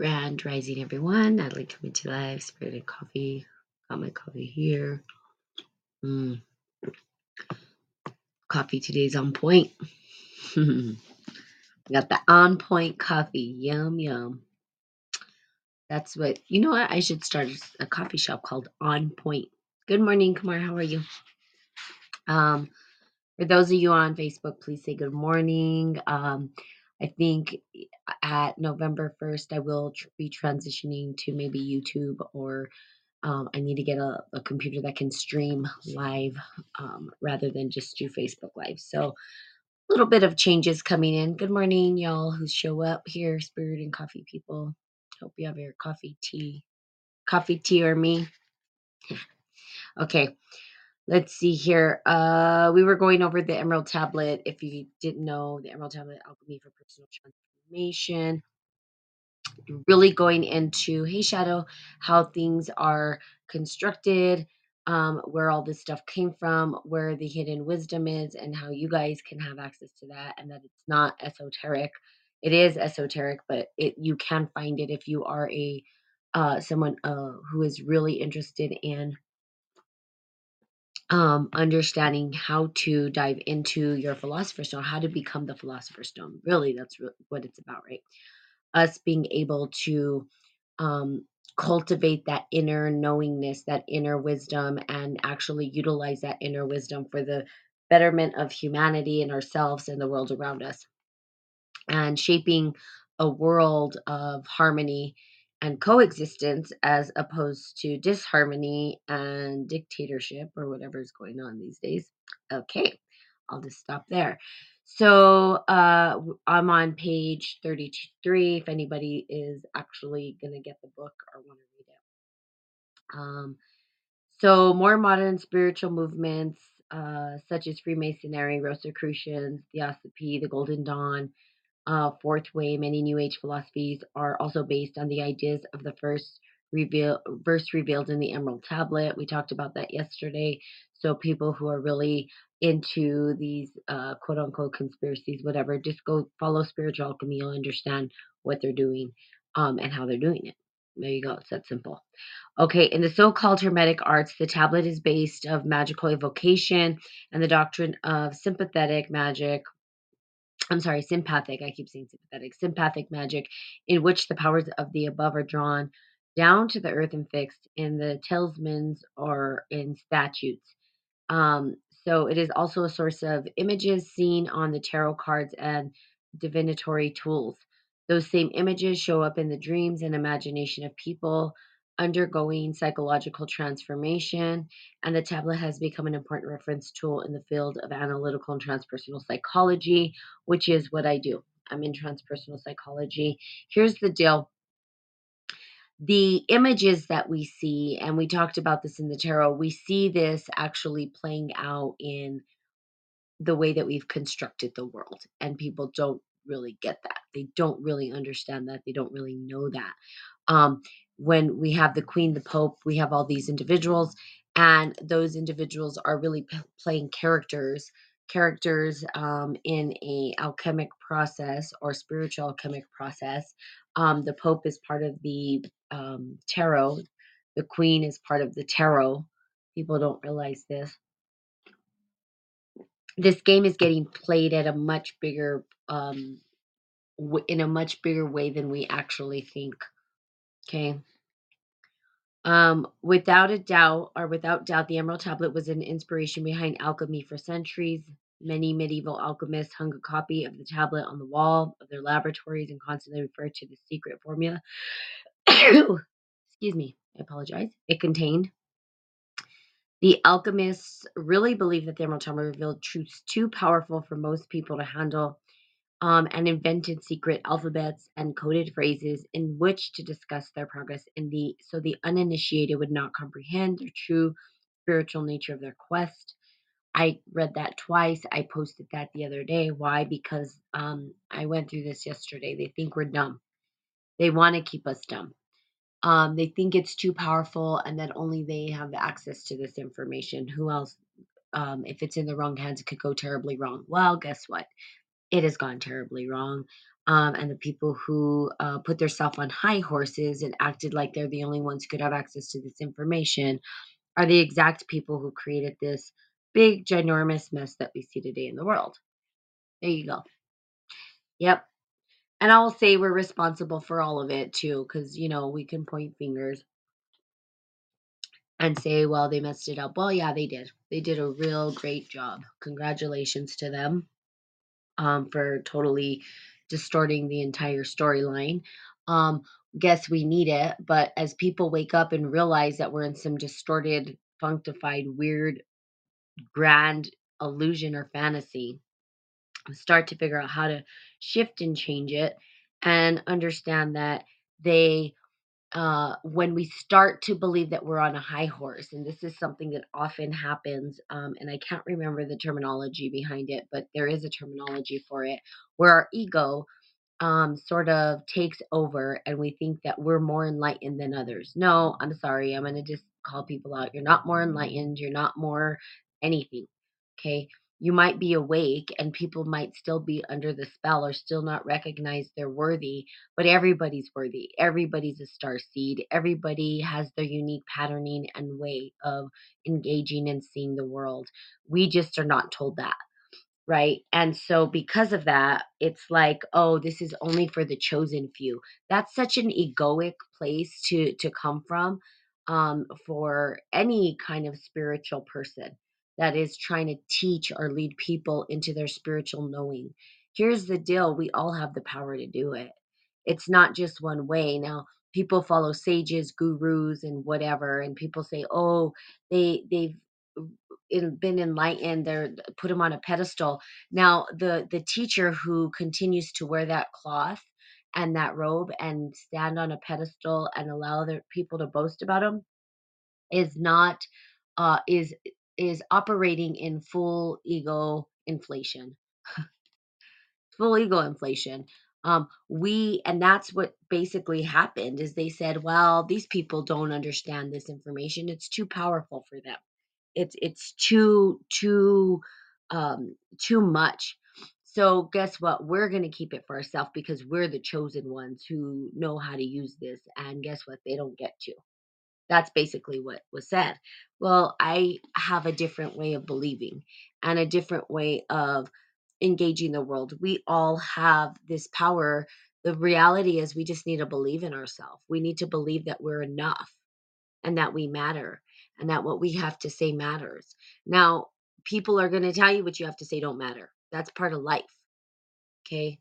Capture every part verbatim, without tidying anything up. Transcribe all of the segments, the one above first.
Grand rising, everyone. Natalie coming to live. Spirit and coffee. Got my coffee here. Mm. Coffee today's on point. Got the on point coffee. Yum, yum. That's what, you know what? I should start a coffee shop called On Point. Good morning, Kumar. How are you? Um, for those of you on Facebook, please say good morning. Um, I think at November first, I will tr- be transitioning to maybe YouTube, or um, I need to get a, a computer that can stream live um, rather than just do Facebook Live. So a little bit of changes coming in. Good morning, y'all who show up here, Spirit and Coffee people. Hope you have your coffee, tea, coffee, tea, or me. Okay, let's see here. Uh, we were going over the Emerald Tablet. If you didn't know, the Emerald Tablet, alchemy for personal transformation. Really going into, hey, Shadow, how things are constructed, um, where all this stuff came from, where the hidden wisdom is, and how you guys can have access to that, and that it's not esoteric. It is esoteric, but it you can find it if you are a uh, someone uh, who is really interested in um, understanding how to dive into your Philosopher's Stone, how to become the Philosopher's Stone. Really, that's re- what it's about, right? Us being able to um, cultivate that inner knowingness, that inner wisdom, and actually utilize that inner wisdom for the betterment of humanity and ourselves and the world around us, and shaping a world of harmony and coexistence as opposed to disharmony and dictatorship or whatever is going on these days. Okay, I'll just stop there. So uh, I'm on page thirty-three if anybody is actually going to get the book or want to read it. Um, so more modern spiritual movements uh, such as Freemasonry, Rosicrucians, Theosophy, the Golden Dawn, Uh, fourth way, many New Age philosophies are also based on the ideas of the first reveal, verse revealed in the Emerald Tablet. We talked about that yesterday. So people who are really into these uh, quote-unquote conspiracies, whatever, just go follow Spiritual Alchemy. You'll understand what they're doing um, and how they're doing it. There you go. It's that simple. Okay, in the so-called Hermetic arts, the tablet is based of magical evocation and the doctrine of sympathetic magic, I'm sorry, sympathic, I keep saying sympathetic, sympathic magic, in which the powers of the above are drawn down to the earth and fixed in the talismans or in statutes. Um, so it is also a source of images seen on the tarot cards and divinatory tools. Those same images show up in the dreams and imagination of people undergoing psychological transformation, and the tablet has become an important reference tool in the field of analytical and transpersonal psychology, which is what I do. I'm in transpersonal psychology. Here's the deal. The images that we see, and we talked about this in the tarot, we see this actually playing out in the way that we've constructed the world, and people don't really get that. They don't really understand that. They don't really know that. Um, when we have the Queen, the Pope, we have all these individuals, and those individuals are really p- playing characters, characters um, in a alchemic process or spiritual alchemic process. Um, the Pope is part of the um, tarot. The Queen is part of the tarot. People don't realize this. This game is getting played at a much bigger, um, w- in a much bigger way than we actually think. Okay. Um, without a doubt, or without doubt, the Emerald Tablet was an inspiration behind alchemy for centuries. Many medieval alchemists hung a copy of the tablet on the wall of their laboratories and constantly referred to the secret formula. Excuse me, I apologize. It contained. The alchemists really believed that the Emerald Tablet revealed truths too powerful for most people to handle. Um, and invented secret alphabets and coded phrases in which to discuss their progress in the so the uninitiated would not comprehend the true spiritual nature of their quest. I read that twice. I posted that the other day. Why? Because um, I went through this yesterday. They think we're dumb. They want to keep us dumb. Um, they think it's too powerful and that only they have access to this information. Who else? Um, if it's in the wrong hands, it could go terribly wrong. Well, guess what? It has gone terribly wrong. um, and the people who uh, put themselves on high horses and acted like they're the only ones who could have access to this information are the exact people who created this big, ginormous mess that we see today in the world. There you go. Yep. And I'll say we're responsible for all of it too, because, you know, we can point fingers and say, well, they messed it up. Well, yeah, they did. They did a real great job. Congratulations to them um, for totally distorting the entire storyline. Um, guess we need it. But as people wake up and realize that we're in some distorted, functified, weird, grand illusion or fantasy, start to figure out how to shift and change it and understand that they, uh, when we start to believe that we're on a high horse, and this is something that often happens, um, and I can't remember the terminology behind it, but there is a terminology for it, where our ego um, sort of takes over and we think that we're more enlightened than others. No, I'm sorry. I'm going to just call people out. You're not more enlightened. You're not more anything. Okay. You might be awake and people might still be under the spell or still not recognize they're worthy, but everybody's worthy. Everybody's a star seed. Everybody has their unique patterning and way of engaging and seeing the world. We just are not told that, right? And so because of that, it's like, oh, this is only for the chosen few. That's such an egoic place to, to come from um, for any kind of spiritual person that is trying to teach or lead people into their spiritual knowing. Here's the deal. We all have the power to do it. It's not just one way. Now, people follow sages, gurus, and whatever, and people say, oh, they, they've been enlightened. They're put them on a pedestal. Now, the, the teacher who continues to wear that cloth and that robe and stand on a pedestal and allow other people to boast about him is not, uh, is is operating in full ego inflation, full ego inflation. Um, we, and that's what basically happened is they said, well, these people don't understand this information. It's too powerful for them. It's, it's too, too, um, too much. So guess what? We're going to keep it for ourselves because we're the chosen ones who know how to use this. And guess what? They don't get to. That's basically what was said. Well, I have a different way of believing and a different way of engaging the world. We all have this power. The reality is we just need to believe in ourselves. We need to believe that we're enough and that we matter and that what we have to say matters. Now, people are going to tell you what you have to say don't matter. That's part of life. Okay?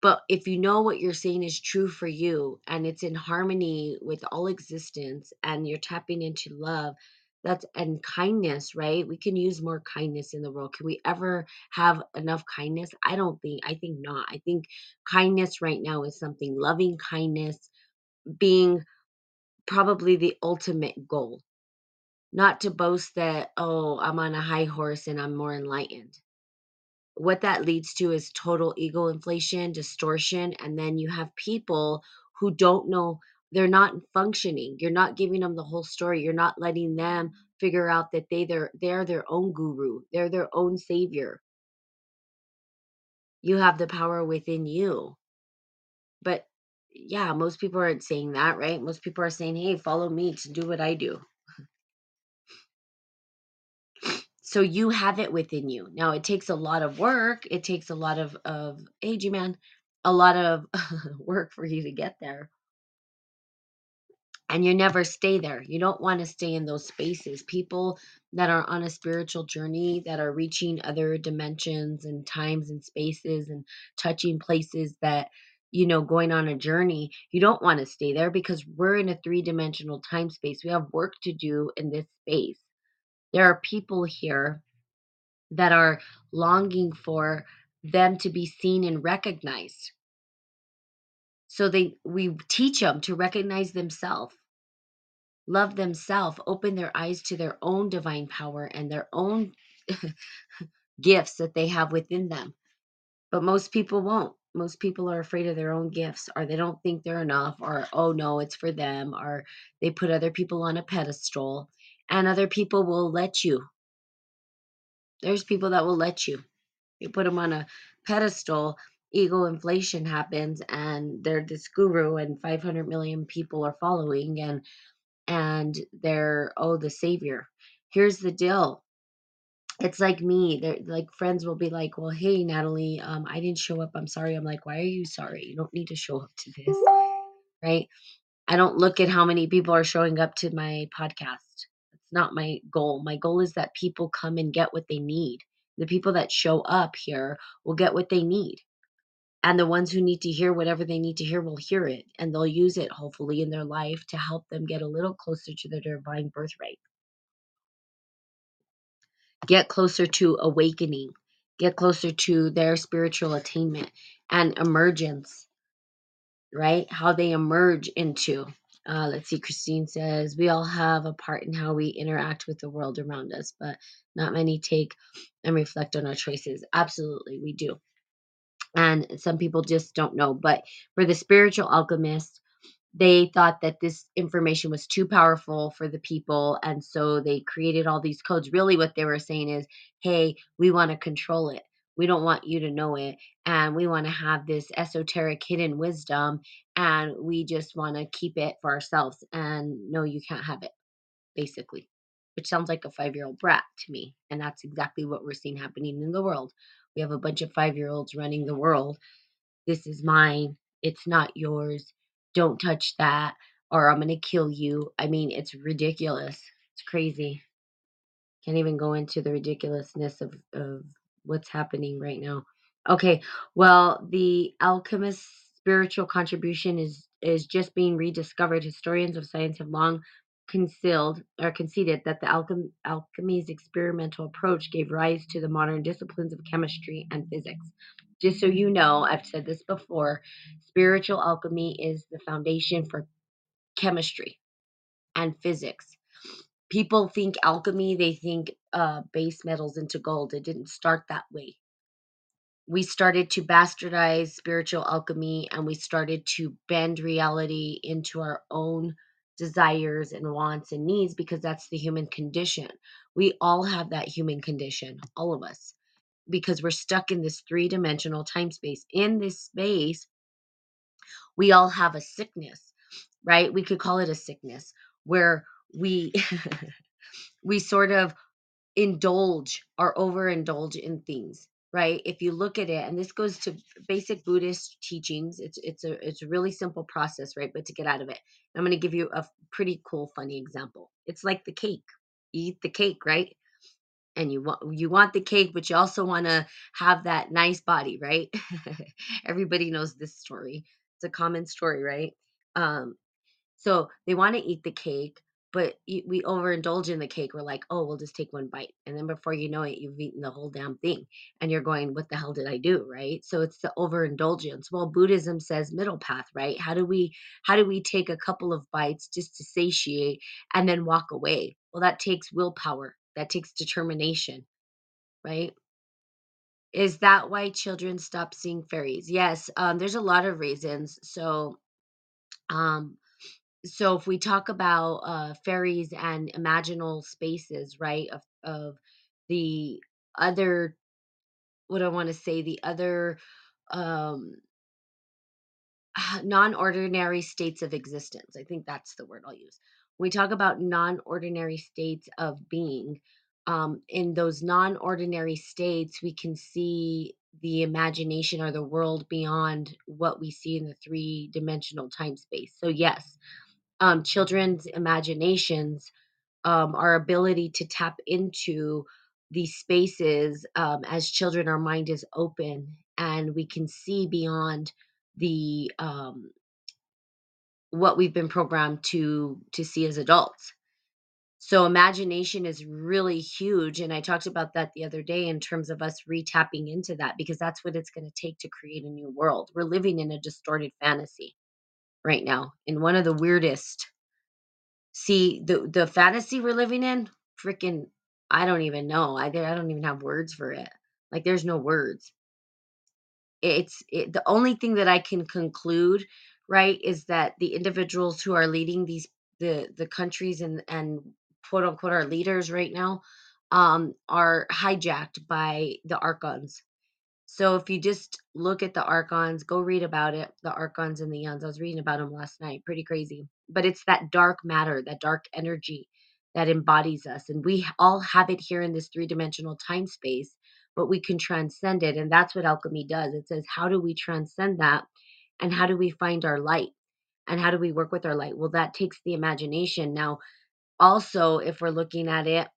But if you know what you're saying is true for you and it's in harmony with all existence and you're tapping into love, that's and kindness, right? We can use more kindness in the world. Can we ever have enough kindness? I don't think, I think not. I think kindness right now is something, loving kindness being probably the ultimate goal. Not to boast that, oh, I'm on a high horse and I'm more enlightened. What that leads to is total ego inflation, distortion, and then you have people who don't know, they're not functioning. You're not giving them the whole story. You're not letting them figure out that they, they're, they're their own guru. They're their own savior. You have the power within you. But yeah, most people aren't saying that, right? Most people are saying, hey, follow me to do what I do. So you have it within you. Now, it takes a lot of work. It takes a lot of, of hey, G-Man, a lot of work for you to get there. And you never stay there. You don't want to stay in those spaces. People that are on a spiritual journey, that are reaching other dimensions and times and spaces and touching places that, you know, going on a journey, you don't want to stay there because we're in a three-dimensional time space. We have work to do in this space. There are people here that are longing for them to be seen and recognized. So they we teach them to recognize themselves, love themselves, open their eyes to their own divine power and their own gifts that they have within them. But most people won't. Most people are afraid of their own gifts, or they don't think they're enough, or, oh, no, it's for them, or they put other people on a pedestal. And other people will let you. There's people that will let you. You put them on a pedestal, ego inflation happens, and they're this guru, and five hundred million people are following, and and they're, oh, the savior. Here's the deal. It's like me. They're like, friends will be like, well, hey, Natalie, um, I didn't show up. I'm sorry. I'm like, why are you sorry? You don't need to show up to this, right? I don't look at how many people are showing up to my podcast. It's not my goal. My goal is that people come and get what they need. The people that show up here will get what they need. And the ones who need to hear whatever they need to hear will hear it. And they'll use it, hopefully, in their life to help them get a little closer to their divine birthright. Get closer to awakening. Get closer to their spiritual attainment and emergence, right? How they emerge into. Uh, let's see, Christine says, we all have a part in how we interact with the world around us, but not many take and reflect on our choices. Absolutely, we do. And some people just don't know. But for the spiritual alchemists, they thought that this information was too powerful for the people. And so they created all these codes. Really what they were saying is, hey, we want to control it. We don't want you to know it. And we want to have this esoteric hidden wisdom. And we just want to keep it for ourselves. And no, you can't have it, basically. Which sounds like a five-year-old brat to me. And that's exactly what we're seeing happening in the world. We have a bunch of five-year-olds running the world. This is mine. It's not yours. Don't touch that, or I'm going to kill you. I mean, it's ridiculous. It's crazy. Can't even go into the ridiculousness of, of what's happening right now. Okay, well, the alchemist's spiritual contribution is, is just being rediscovered. Historians of science have long concealed or conceded that the alchem- alchemy's experimental approach gave rise to the modern disciplines of chemistry and physics. Just so you know, I've said this before, spiritual alchemy is the foundation for chemistry and physics. People think alchemy, they think uh, base metals into gold. It didn't start that way. We started to bastardize spiritual alchemy, and we started to bend reality into our own desires and wants and needs, because that's the human condition. We all have that human condition, all of us, because we're stuck in this three-dimensional time space. In this space, we all have a sickness, right? We could call it a sickness, where we we sort of indulge or overindulge in things, right? If you look at it, and this goes to basic Buddhist teachings, it's it's a it's a really simple process, right? But to get out of it, I'm going to give you a pretty cool, funny example. It's like the cake. You eat the cake, right? And you want you want the cake, but you also want to have that nice body, right? Everybody knows this story. It's a common story, right? Um, so they want to eat the cake, but we overindulge in the cake. We're like, oh, we'll just take one bite. And then before you know it, you've eaten the whole damn thing. And you're going, what the hell did I do, right? So it's the overindulgence. Well, Buddhism says middle path, right? How do we, how do we take a couple of bites just to satiate and then walk away? Well, that takes willpower. That takes determination, right? Is that why children stop seeing fairies? Yes, um, there's a lot of reasons. So, um, so if we talk about uh, fairies and imaginal spaces, right, of, of the other, what I want to say, the other um, non-ordinary states of existence. I think that's the word I'll use. We talk about non-ordinary states of being. Um, in those non-ordinary states, we can see the imagination or the world beyond what we see in the three-dimensional time space. So yes, um, children's imaginations, um, our ability to tap into these spaces um, as children, our mind is open and we can see beyond the um, what we've been programmed to to see as adults. So imagination is really huge. And I talked about that the other day in terms of us retapping into that, because that's what it's going to take to create a new world. We're living in a distorted fantasy right now, in one of the weirdest. See, the, the fantasy we're living in, freaking, I don't even know. I, I don't even have words for it. Like, there's no words. It's it, the only thing that I can conclude, right, is that the individuals who are leading these the the countries and and quote unquote our leaders right now um, are hijacked by the Archons. So if you just look at the Archons, go read about it, the Archons and the Eons. I was reading about them last night. Pretty crazy. But it's that dark matter, that dark energy that embodies us. And we all have it here in this three-dimensional time space, but we can transcend it. And that's what alchemy does. It says, how do we transcend that? And how do we find our light? And how do we work with our light? Well, that takes the imagination. Now, also, if we're looking at it,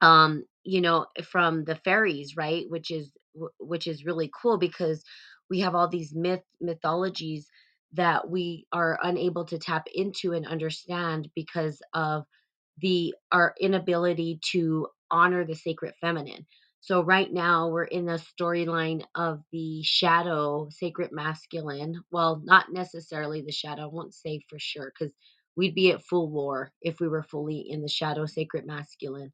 um, you know, from the fairies, right, which is which is really cool because we have all these myth mythologies that we are unable to tap into and understand because of the our inability to honor the sacred feminine. So right now we're in the storyline of the shadow sacred masculine. Well, not necessarily the shadow. I won't say for sure because we'd be at full war if we were fully in the shadow sacred masculine.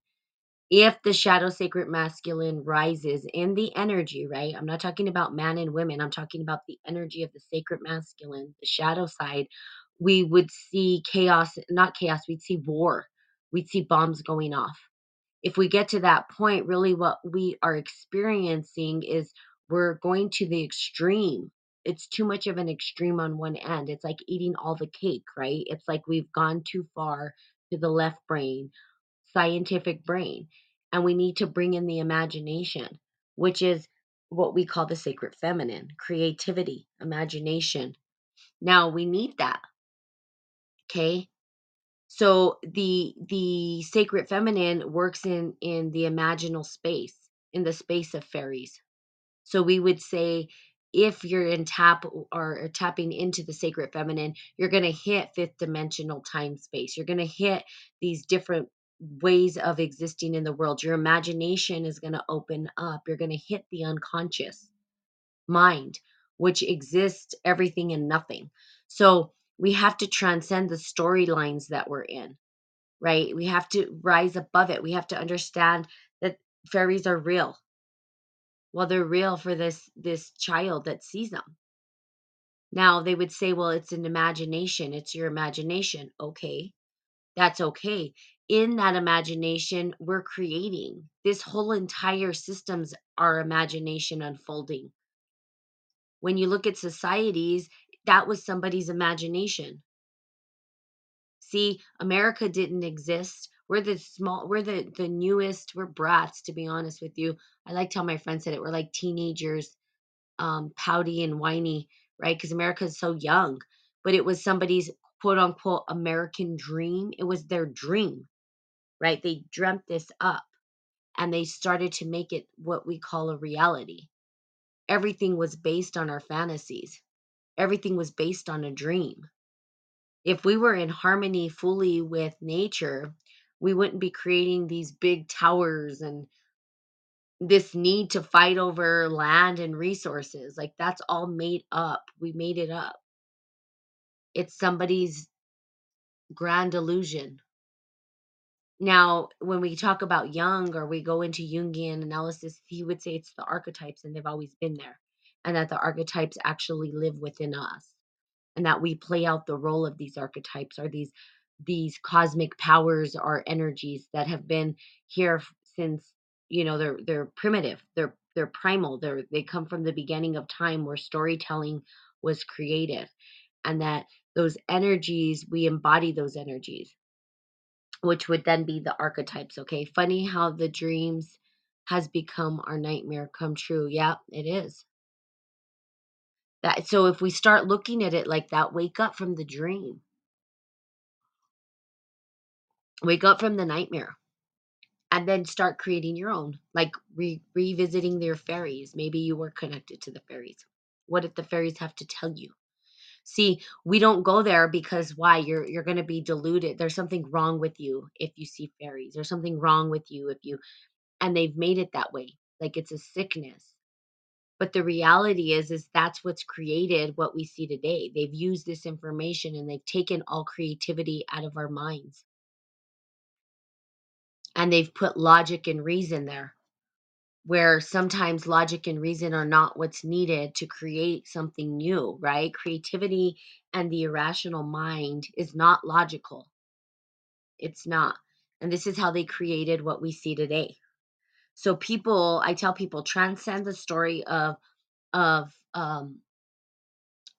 If the shadow sacred masculine rises in the energy, right? I'm not talking about man and women. I'm talking about the energy of the sacred masculine, the shadow side. We would see chaos, not chaos. We'd see war. We'd see bombs going off. If we get to that point, really what we are experiencing is we're going to the extreme. It's too much of an extreme on one end. It's like eating all the cake, right? It's like we've gone too far to the left brain, scientific brain, and we need to bring in the imagination, which is what we call the sacred feminine, creativity, imagination. Now we need that. Okay. So the the sacred feminine works in, in the imaginal space, in the space of fairies. So we would say if you're in tap or, or tapping into the sacred feminine, you're going to hit fifth dimensional time space. You're going to hit these different ways of existing in the world. Your imagination is going to open up. You're going to hit the unconscious mind, which exists everything and nothing. So we have to transcend the storylines that we're in, right? We have to rise above it. We have to understand that fairies are real. Well, they're real for this, this child that sees them. Now, they would say, well, it's an imagination. It's your imagination. Okay, that's okay. In that imagination, we're creating. This whole entire system's our imagination unfolding. When you look at societies, that was somebody's imagination. See, America didn't exist. We're the small, we're the, the newest, we're brats, to be honest with you. I liked how my friend said it. We're like teenagers, um, pouty and whiny, right? Because America is so young. But it was somebody's quote unquote American dream. It was their dream, right? They dreamt this up and they started to make it what we call a reality. Everything was based on our fantasies. Everything was based on a dream. If we were in harmony fully with nature, we wouldn't be creating these big towers and this need to fight over land and resources. Like that's all made up. We made it up. It's somebody's grand illusion. Now, when we talk about Jung or we go into Jungian analysis, he would say it's the archetypes and they've always been there. And that the archetypes actually live within us, and that we play out the role of these archetypes or these these cosmic powers or energies that have been here since, you know, they're they're primitive, they're they're primal, they're they come from the beginning of time where storytelling was created, and that those energies, we embody those energies, which would then be the archetypes. Okay, funny how the dreams has become our nightmare come true. Yeah, it is. That, so if we start looking at it like that, wake up from the dream. Wake up from the nightmare. And then start creating your own, like re- revisiting their fairies. Maybe you were connected to the fairies. What if the fairies have to tell you? See, we don't go there because why? You're you're going to be deluded. There's something wrong with you if you see fairies. There's something wrong with you if you, and they've made it that way. Like it's a sickness. But the reality is, is that's what's created what we see today. They've used this information and they've taken all creativity out of our minds. And they've put logic and reason there, where sometimes logic and reason are not what's needed to create something new, right? Creativity and the irrational mind is not logical. It's not. And this is how they created what we see today. So people, I tell people, transcend the story of of um,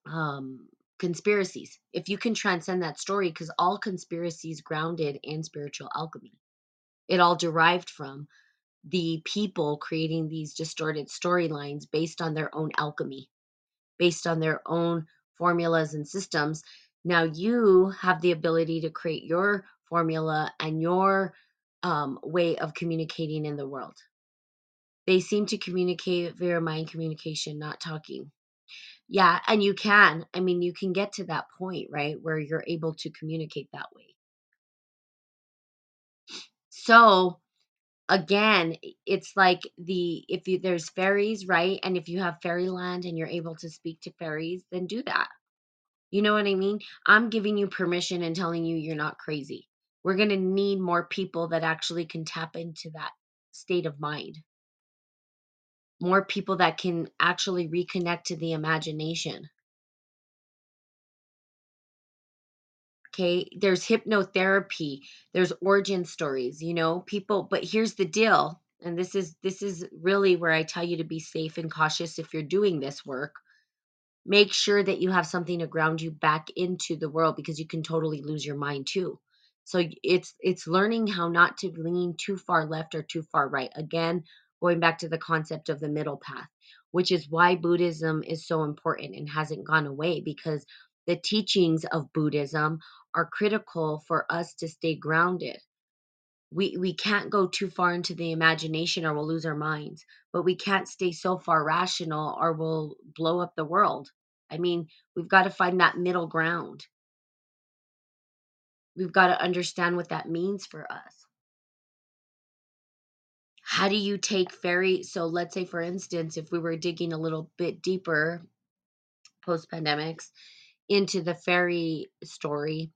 um, conspiracies. If you can transcend that story, because all conspiracies grounded in spiritual alchemy, it all derived from the people creating these distorted storylines based on their own alchemy, based on their own formulas and systems. Now you have the ability to create your formula and your um, way of communicating in the world. They seem to communicate via mind communication, not talking. Yeah, and you can. I mean, you can get to that point, right, where you're able to communicate that way. So again, it's like the if you, there's fairies, right? And if you have fairyland and you're able to speak to fairies, then do that. You know what I mean? I'm giving you permission and telling you you're not crazy. We're going to need more people that actually can tap into that state of mind. More people that can actually reconnect to the imagination. Okay, there's hypnotherapy, there's origin stories, you know, people, but here's the deal. And this is this is really where I tell you to be safe and cautious if you're doing this work. Make sure that you have something to ground you back into the world, because you can totally lose your mind too. So it's it's learning how not to lean too far left or too far right. Again, going back to the concept of the middle path, which is why Buddhism is so important and hasn't gone away, because the teachings of Buddhism are critical for us to stay grounded. We we can't go too far into the imagination or we'll lose our minds, but we can't stay so far rational or we'll blow up the world. I mean, we've got to find that middle ground. We've got to understand what that means for us. How do you take fairy? So let's say, for instance, if we were digging a little bit deeper post-pandemics into the fairy story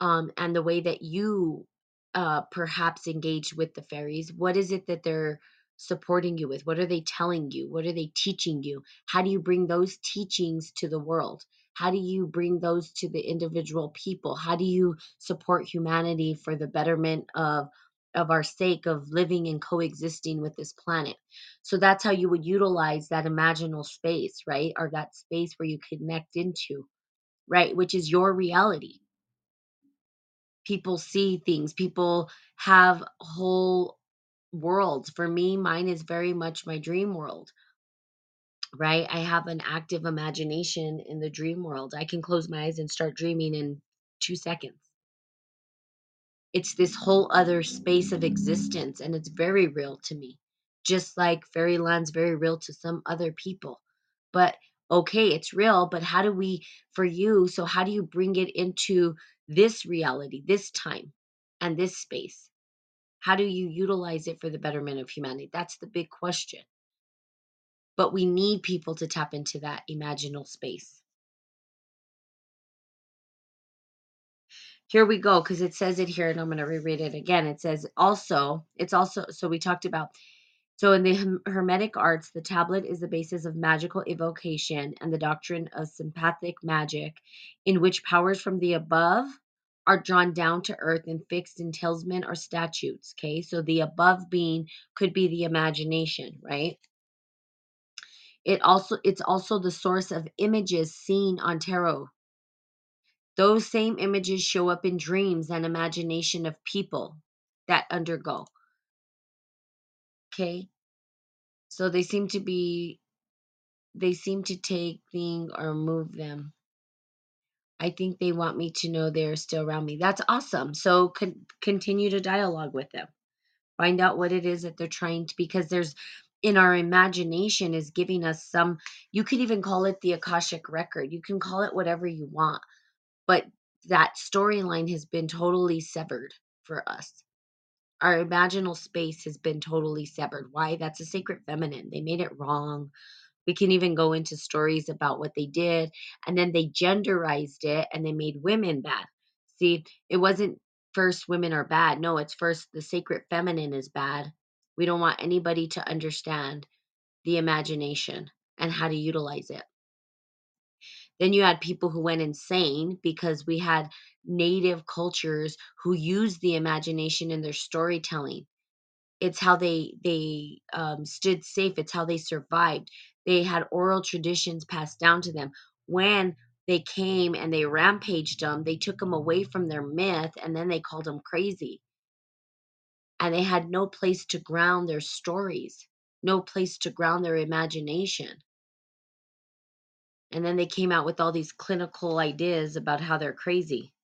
um, and the way that you uh, perhaps engage with the fairies, what is it that they're supporting you with? What are they telling you? What are they teaching you? How do you bring those teachings to the world? How do you bring those to the individual people? How do you support humanity for the betterment of, of our sake of living and coexisting with this planet? So that's how you would utilize that imaginal space, right? Or that space where you connect into, right? Which is your reality. People see things. People have whole worlds. For me, mine is very much my dream world, right? I have an active imagination in the dream world. I can close my eyes and start dreaming in two seconds. It's this whole other space of existence, and it's very real to me, just like fairyland's very real to some other people. But okay, it's real, but how do we, for you, so how do you bring it into this reality, this time, and this space? How do you utilize it for the betterment of humanity? That's the big question. But we need people to tap into that imaginal space. Here we go, because it says it here, and I'm going to reread it again. It says also, it's also, so we talked about, so in the Hermetic arts, the tablet is the basis of magical evocation and the doctrine of sympathetic magic, in which powers from the above are drawn down to earth and fixed in talisman or statutes, okay? So the above being could be the imagination, right? It also it's also the source of images seen on tarot. Those same images show up in dreams and imagination of people that undergo. Okay, so they seem to be, they seem to take things or move them. I think they want me to know they're still around me. That's awesome. So con- continue to dialogue with them. Find out what it is that they're trying to, because there's, in our imagination is giving us some, you could even call it the Akashic Record. You can call it whatever you want, but that storyline has been totally severed for us. Our imaginal space has been totally severed. Why? That's a sacred feminine. They made it wrong. We can even go into stories about what they did, and then they genderized it, and they made women bad. See, it wasn't first women are bad. No, it's first the sacred feminine is bad. We don't want anybody to understand the imagination and how to utilize it. Then you had people who went insane because we had native cultures who used the imagination in their storytelling. It's how they they um, stood safe. It's how they survived. They had oral traditions passed down to them. When they came and they rampaged them, they took them away from their myth, and then they called them crazy. And they had no place to ground their stories, no place to ground their imagination. And then they came out with all these clinical ideas about how they're crazy.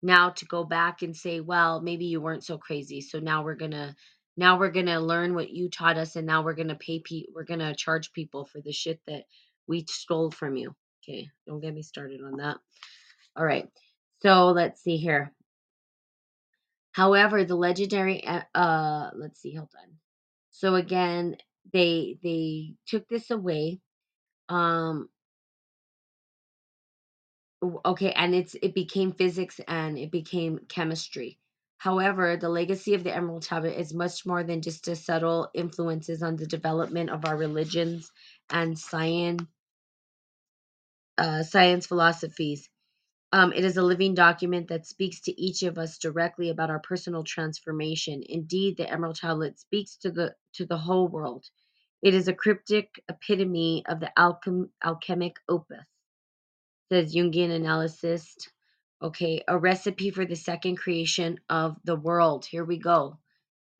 Now to go back and say, well, maybe you weren't so crazy, so now we're gonna, now we're gonna learn what you taught us, and now we're gonna pay, pe- we're gonna charge people for the shit that we stole from you. Okay, don't get me started on that. All right, so let's see here. However, the legendary, uh, let's see, hold on. So again, they they took this away. Um. Okay, and it's it became physics and it became chemistry. However, the legacy of the Emerald Tablet is much more than just a subtle influences on the development of our religions and science, uh, science philosophies. Um, it is a living document that speaks to each of us directly about our personal transformation. Indeed, the Emerald Tablet speaks to the to the whole world. It is a cryptic epitome of the alchem- alchemic opus. Says Jungian analysis. Okay, a recipe for the second creation of the world. Here we go.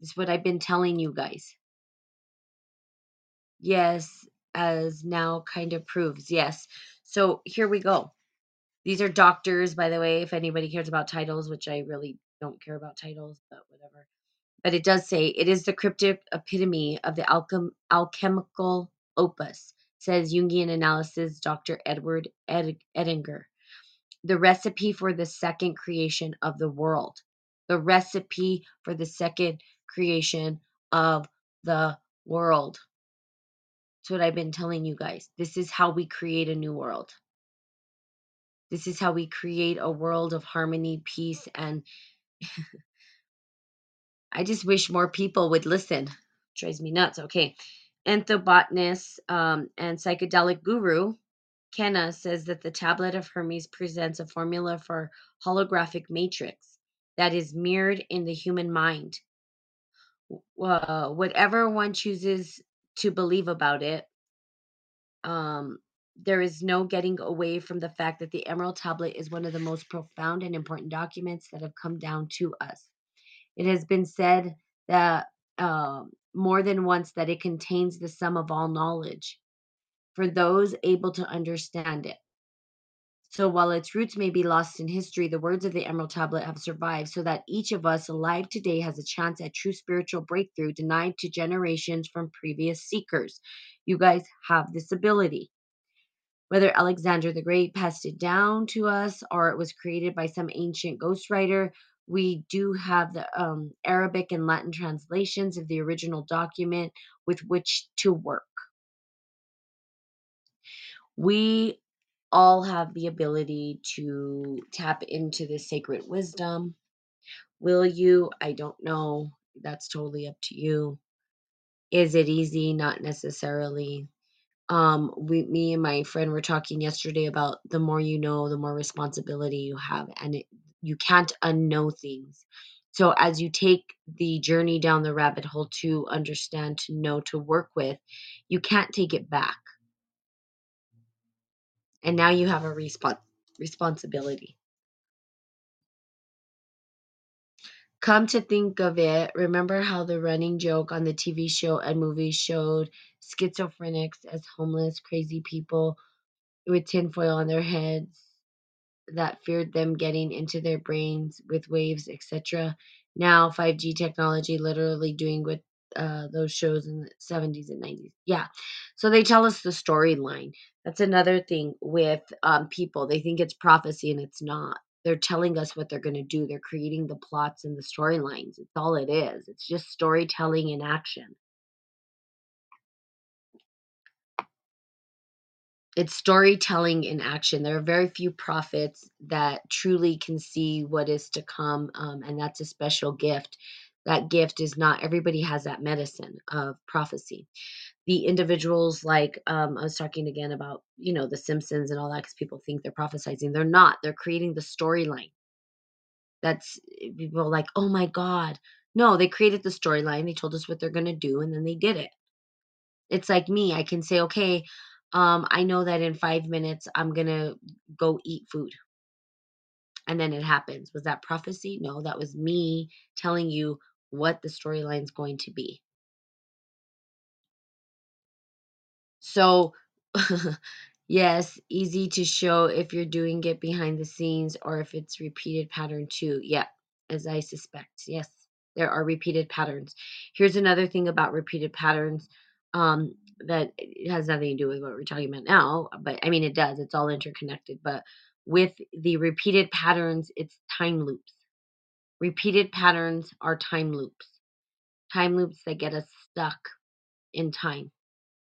This is what I've been telling you guys. Yes, as now kind of proves. Yes. So here we go. These are doctors, by the way, if anybody cares about titles, which I really don't care about titles, but whatever. But it does say, it is the cryptic epitome of the alchem- alchemical opus, says Jungian analysis, Doctor Edward Ed- Edinger. The recipe for the second creation of the world. The recipe for the second creation of the world. That's what I've been telling you guys. This is how we create a new world. This is how we create a world of harmony, peace, and I just wish more people would listen. It drives me nuts. Okay. Ethnobotanist um, and psychedelic guru Kenna says that the Tablet of Hermes presents a formula for holographic matrix that is mirrored in the human mind. Uh, whatever one chooses to believe about it, um, there is no getting away from the fact that the Emerald Tablet is one of the most profound and important documents that have come down to us. It has been said that uh, more than once that it contains the sum of all knowledge for those able to understand it. So while its roots may be lost in history, the words of the Emerald Tablet have survived so that each of us alive today has a chance at true spiritual breakthrough denied to generations from previous seekers. You guys have this ability. Whether Alexander the Great passed it down to us or it was created by some ancient ghostwriter, we do have the um, Arabic and Latin translations of the original document with which to work. We all have the ability to tap into this sacred wisdom. Will you? I don't know. That's totally up to you. Is it easy? Not necessarily. Um, we, me and my friend were talking yesterday about the more you know, the more responsibility you have, and it, you can't unknow things. So as you take the journey down the rabbit hole to understand, to know, to work with, you can't take it back. And now you have a respons- responsibility. Come to think of it, remember how the running joke on the T V show and movies showed schizophrenics as homeless, crazy people with tinfoil on their heads that feared them getting into their brains with waves, et cetera. Now, five G technology literally doing what uh, those shows in the seventies and nineties. Yeah, so they tell us the storyline. That's another thing with um, people. They think it's prophecy, and it's not. They're telling us what they're going to do. They're creating the plots and the storylines. It's all it is. It's just storytelling in action. It's storytelling in action. There are very few prophets that truly can see what is to come, um, and that's a special gift. That gift is not, everybody has that medicine of prophecy. The individuals like, um, I was talking again about, you know, The Simpsons and all that because people think they're prophesizing. They're not. They're creating the storyline. That's, people are like, oh my God, No, they created the storyline. They told us what they're going to do, and then they did it. It's like me. I can say, okay, um, I know that in five minutes I'm going to go eat food. And then it happens. Was that prophecy? No, that was me telling you what the storyline's going to be. So, yes, easy to show if you're doing it behind the scenes or if it's repeated pattern too. Yeah, as I suspect. Yes, there are repeated patterns. Here's another thing about repeated patterns um, that it has nothing to do with what we're talking about now. But, I mean, it does. It's all interconnected. But with the repeated patterns, it's time loops. Repeated patterns are time loops. Time loops that get us stuck in time.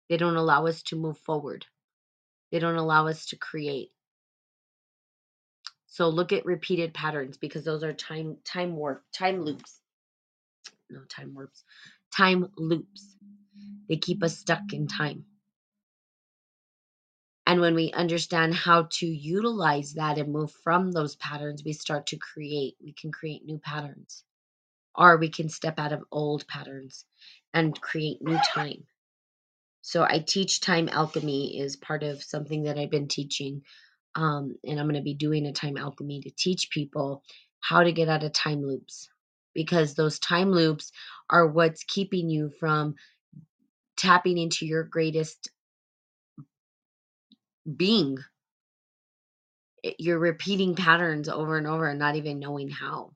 They don't allow us to move forward. They don't allow us to create. So look at repeated patterns because those are time time warp, time loops. No, time warps. Time loops. They keep us stuck in time. And when we understand how to utilize that and move from those patterns, we start to create. We can create new patterns. Or we can step out of old patterns and create new time. So I teach time alchemy is part of something that I've been teaching. Um, and I'm going to be doing a time alchemy to teach people how to get out of time loops. Because those time loops are what's keeping you from tapping into your greatest being. You're repeating patterns over and over and not even knowing how.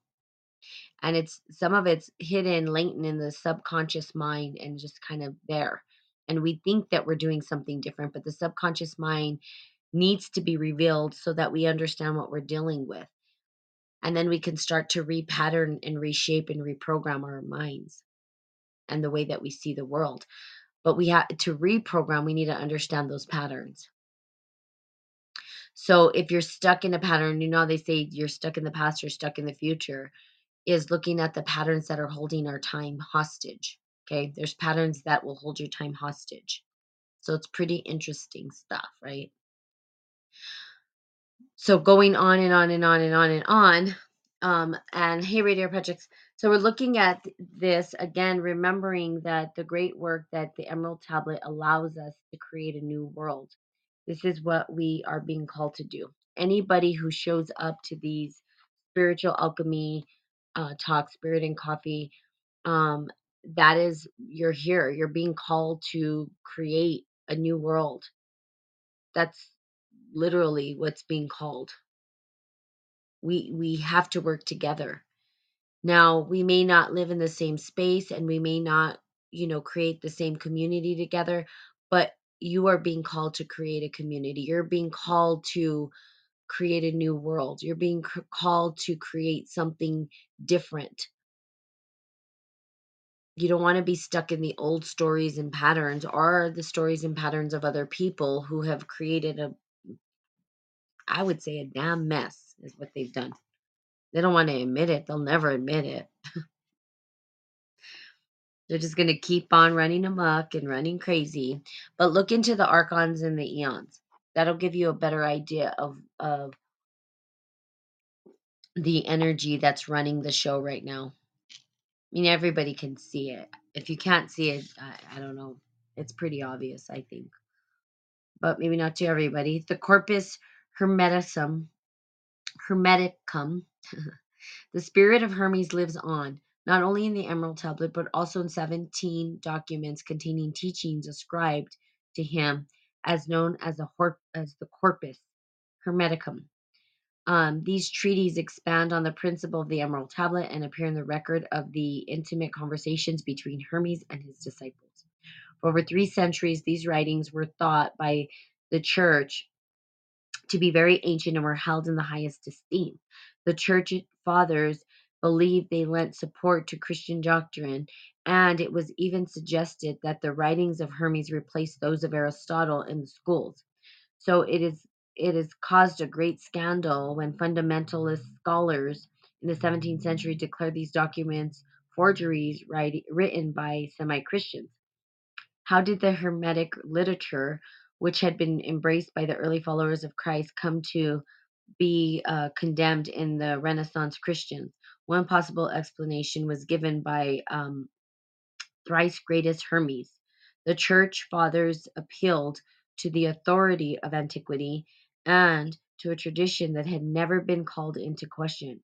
And it's some of it's hidden, latent in the subconscious mind and just kind of there. And we think that we're doing something different, but the subconscious mind needs to be revealed so that we understand what we're dealing with. And then we can start to repattern and reshape and reprogram our minds and the way that we see the world. But we have to reprogram, we need to understand those patterns. So if you're stuck in a pattern, you know, they say you're stuck in the past, you're stuck in the future, is looking at the patterns that are holding our time hostage. Okay, there's patterns that will hold your time hostage. So it's pretty interesting stuff, right? So going on and on and on and on and on. Um, and hey, Radio Projects. So we're looking at this again, remembering that the great work that the Emerald Tablet allows us to create a new world. This is what we are being called to do. Anybody who shows up to these spiritual alchemy uh, talks, Spirit and Coffee, um, that is, you're here. You're being called to create a new world. That's literally what's being called. We we have to work together. Now, we may not live in the same space and we may not, you know, create the same community together, but you are being called to create a community. You're being called to create a new world. You're being c- called to create something different. You don't want to be stuck in the old stories and patterns or the stories and patterns of other people who have created a, I would say, a damn mess is what they've done. They don't want to admit it. They'll never admit it. They're just going to keep on running amok and running crazy. But look into the Archons and the Eons. That'll give you a better idea of, of the energy that's running the show right now. I mean, everybody can see it. If you can't see it, I, I don't know. It's pretty obvious, I think. But maybe not to everybody. The Corpus Hermeticum, Hermeticum. The spirit of Hermes lives on, not only in the Emerald Tablet, but also in seventeen documents containing teachings ascribed to him as known as, a, as the Corpus Hermeticum. Um, these treaties expand on the principle of the Emerald Tablet and appear in the record of the intimate conversations between Hermes and his disciples. For over three centuries, these writings were thought by the Church to be very ancient and were held in the highest esteem. The Church Fathers believed they lent support to Christian doctrine, and it was even suggested that the writings of Hermes replaced those of Aristotle in the schools. So it is It has caused a great scandal when fundamentalist scholars in the seventeenth century declared these documents forgeries write, written by semi-Christians. How did the Hermetic literature, which had been embraced by the early followers of Christ, come to be uh, condemned in the Renaissance Christians? One possible explanation was given by um, thrice greatest Hermes. The church fathers appealed to the authority of antiquity and to a tradition that had never been called into question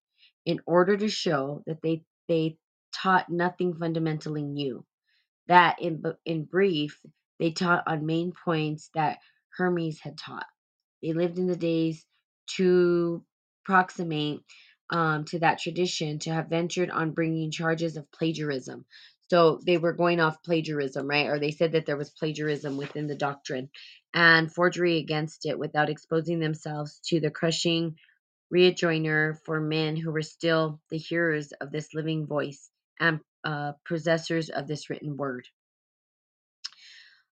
in order to show that they, they taught nothing fundamentally new. That, in, in brief, they taught on main points that Hermes had taught. They lived in the days to proximate um, to that tradition, to have ventured on bringing charges of plagiarism. So they were going off plagiarism, right? Or they said that there was plagiarism within the doctrine and forgery against it without exposing themselves to the crushing rejoinder for men who were still the hearers of this living voice and uh, possessors of this written word.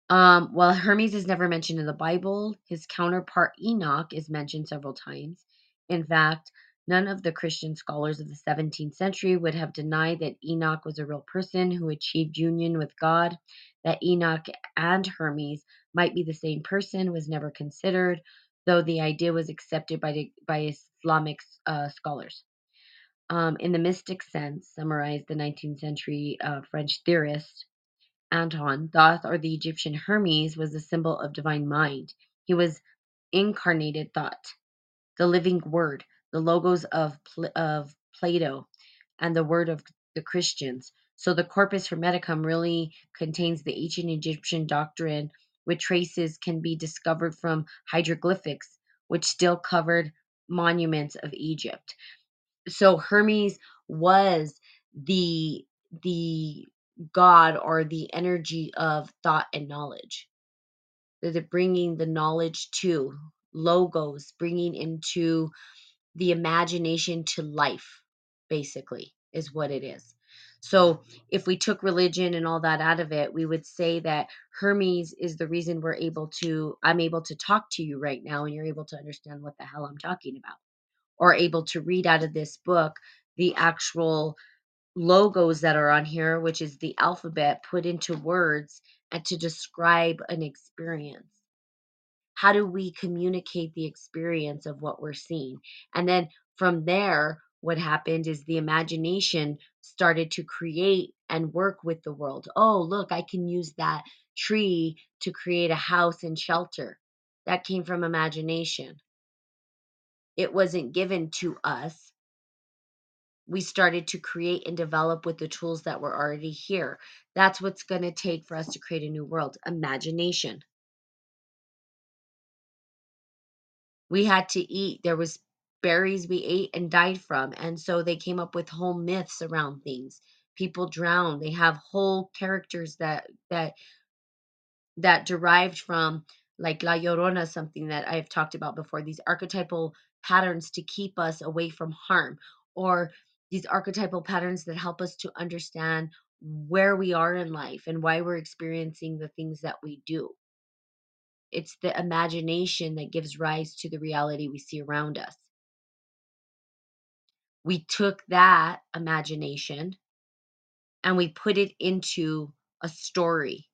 Um, while Hermes is never mentioned in the Bible, his counterpart Enoch is mentioned several times. In fact, none of the Christian scholars of the seventeenth century would have denied that Enoch was a real person who achieved union with God. That Enoch and Hermes might be the same person was never considered, though the idea was accepted by, by Islamic uh, scholars. Um, in the mystic sense, summarized the nineteenth century uh, French theorist Anton Thoth, or the Egyptian Hermes, was the symbol of divine mind. He was incarnated thought, the living word, the logos of, of Plato, and the word of the Christians. So the Corpus Hermeticum really contains the ancient Egyptian doctrine, with traces can be discovered from hieroglyphics, which still covered monuments of Egypt. So Hermes was the the God, or the energy of thought and knowledge. They're bringing the knowledge to logos, bringing into the imagination to life, basically, is what it is. So if we took religion and all that out of it, we would say that Hermes is the reason we're able to, I'm able to talk to you right now and you're able to understand what the hell I'm talking about, or able to read out of this book the actual logos that are on here, which is the alphabet put into words and to describe an experience. How do we communicate the experience of what we're seeing? And then from there, what happened is the imagination started to create and work with the world. Oh, look, I can use that tree to create a house and shelter. That came from imagination. It wasn't given to us. We started to create and develop with the tools that were already here. That's what's going to take for us to create a new world, imagination. We had to eat. There was berries we ate and died from. And so they came up with whole myths around things. People drowned. They have whole characters that that that derived from, like La Llorona, something that I've talked about before, these archetypal patterns to keep us away from harm, or these archetypal patterns that help us to understand where we are in life and why we're experiencing the things that we do. It's the imagination that gives rise to the reality we see around us. We took that imagination and we put it into a story,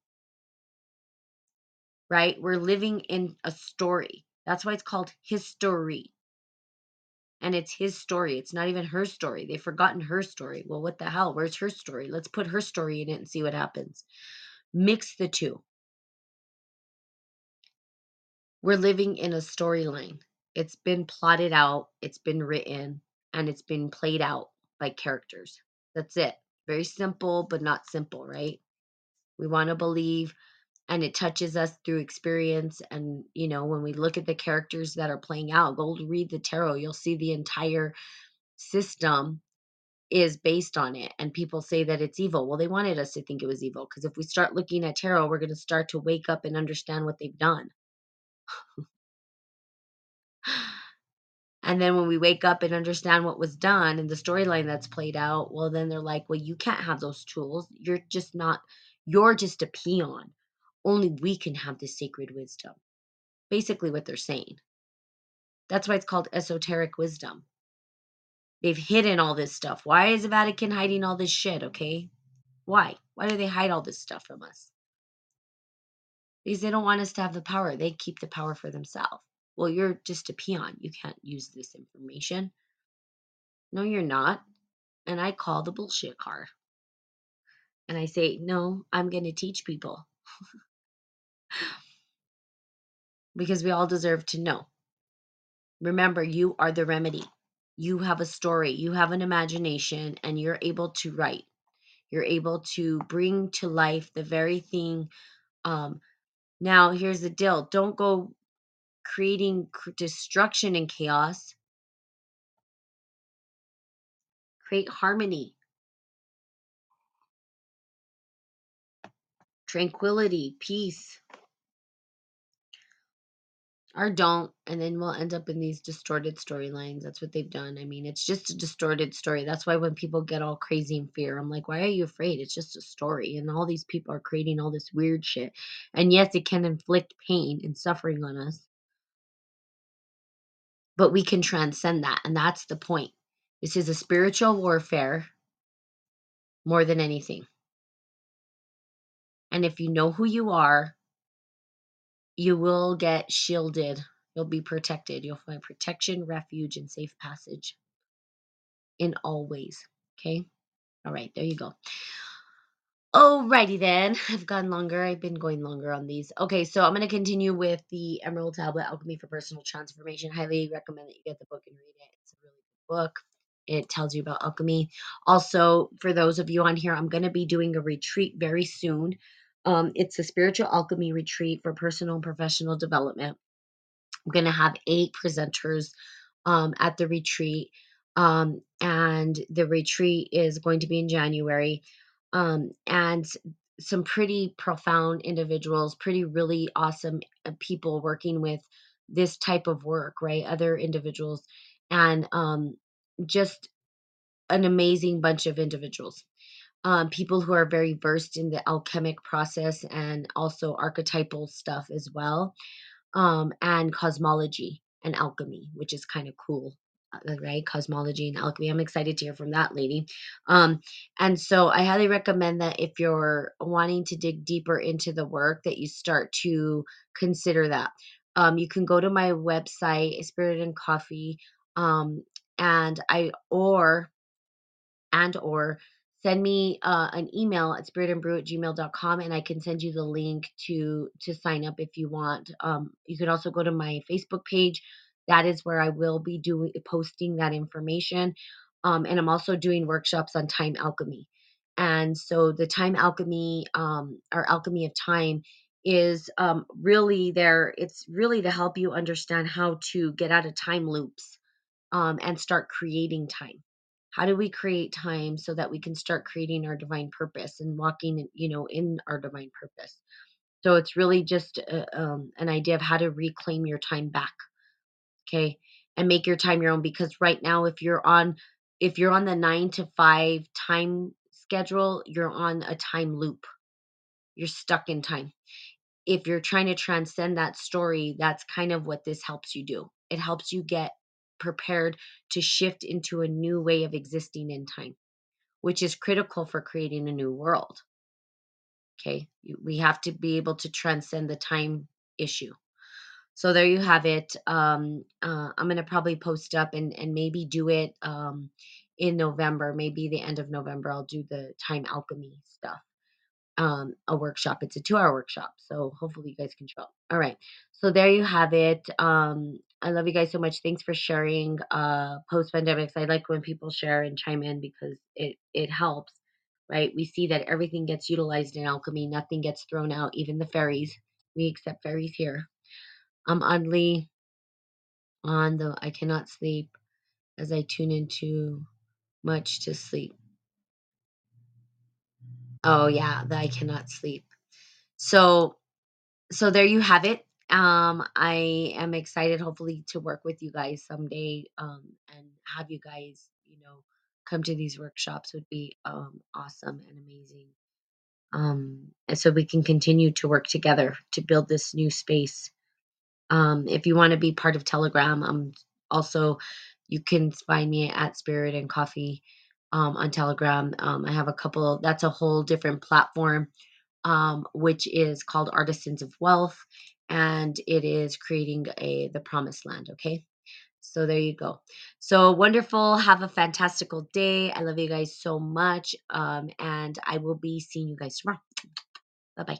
right? We're living in a story. That's why it's called history. And it's his story. It's not even her story. They've forgotten her story. Well, what the hell? Where's her story? Let's put her story in it and see what happens. Mix the two. We're living in a storyline. It's been plotted out. It's been written. And it's been played out by characters. That's it. Very simple, but not simple, right? We want to believe. And it touches us through experience. And, you know, when we look at the characters that are playing out, go read the tarot, you'll see the entire system is based on it. And people say that it's evil. Well, they wanted us to think it was evil, because if we start looking at tarot, we're going to start to wake up and understand what they've done. And then when we wake up and understand what was done and the storyline that's played out, well, then they're like, well, you can't have those tools. You're just not, you're just a peon. Only we can have this sacred wisdom. Basically what they're saying. That's why it's called esoteric wisdom. They've hidden all this stuff. Why is the Vatican hiding all this shit, okay? Why? Why do they hide all this stuff from us? Because they don't want us to have the power. They keep the power for themselves. Well, you're just a peon. You can't use this information. No, you're not. and I call the bullshit card. And I say, no, I'm going to teach people. Because we all deserve to know. Remember, you are the remedy. You have a story, you have an imagination, and you're able to write. You're able to bring to life the very thing. Um, now, here's the deal. Don't go creating destruction and chaos. Create harmony. Tranquility, peace. Or don't, and then we'll end up in these distorted storylines. That's what they've done. I mean, it's just a distorted story. That's why when people get all crazy in fear, I'm like, why are you afraid? It's just a story. And all these people are creating all this weird shit. And yes, it can inflict pain and suffering on us. But we can transcend that. And that's the point. This is a spiritual warfare more than anything. And if you know who you are, you will get shielded. You'll be protected. You'll find protection, refuge, and safe passage in all ways. Okay? All right. There you go. Alrighty then. I've gone longer. I've been going longer on these. Okay. So I'm going to continue with the Emerald Tablet, Alchemy for Personal Transformation. Highly recommend that you get the book and read it. It's a really good book. It tells you about alchemy. Also, for those of you on here, I'm going to be doing a retreat very soon. Um, it's a spiritual alchemy retreat for personal and professional development. I'm going to have eight presenters um, at the retreat. Um, and the retreat is going to be in January. Um, and some pretty profound individuals, pretty really awesome people working with this type of work, right? Other individuals and um, just an amazing bunch of individuals. Um, people who are very versed in the alchemic process and also archetypal stuff as well, um, and cosmology and alchemy, which is kind of cool, right? Cosmology and alchemy. I'm excited to hear from that lady. Um, and so I highly recommend that if you're wanting to dig deeper into the work, that you start to consider that. Um, you can go to my website, Spirit and Coffee, um, and I or and or. Send me uh, an email at spiritandbrew at gmail dot com, and I can send you the link to to sign up if you want. Um, you can also go to my Facebook page. That is where I will be doing posting that information. Um, and I'm also doing workshops on time alchemy. And so the time alchemy, um, or alchemy of time, is um, really there. It's really to help you understand how to get out of time loops um, and start creating time. How do we create time so that we can start creating our divine purpose and walking, you know, in our divine purpose? So it's really just a, um, an idea of how to reclaim your time back, okay, and make your time your own. Because right now, if you're on, if you're on the nine to five time schedule, you're on a time loop. You're stuck in time. If you're trying to transcend that story, that's kind of what this helps you do. It helps you get prepared to shift into a new way of existing in time, which is critical for creating a new world. Okay, we have to be able to transcend the time issue. So there you have it. Um, uh, I'm going to probably post up and, and maybe do it um, in November, maybe the end of November. I'll do the time alchemy stuff. Um, a workshop. It's a two-hour workshop, so hopefully you guys can show up. All right, so there you have it. Um, I love you guys so much. Thanks for sharing. Uh, post-pandemics, I like when people share and chime in because it it helps, right? We see that everything gets utilized in alchemy. Nothing gets thrown out, even the fairies. We accept fairies here. I'm oddly on the I cannot sleep as I tune in too much to sleep. Oh, yeah, that I cannot sleep. So, so there you have it. Um, I am excited, hopefully, to work with you guys someday um, and have you guys, you know, come to these workshops would be um, awesome and amazing. Um, and so we can continue to work together to build this new space. Um, if you want to be part of Telegram, um, also, you can find me at Spirit and Coffee. Um, on Telegram, um, I have a couple. That's a whole different platform, um, which is called Artisans of Wealth, and it is creating a the promised land. Okay, So there you go. So wonderful. Have a fantastical day. I love you guys so much. Um, and I will be seeing you guys tomorrow. Bye-bye.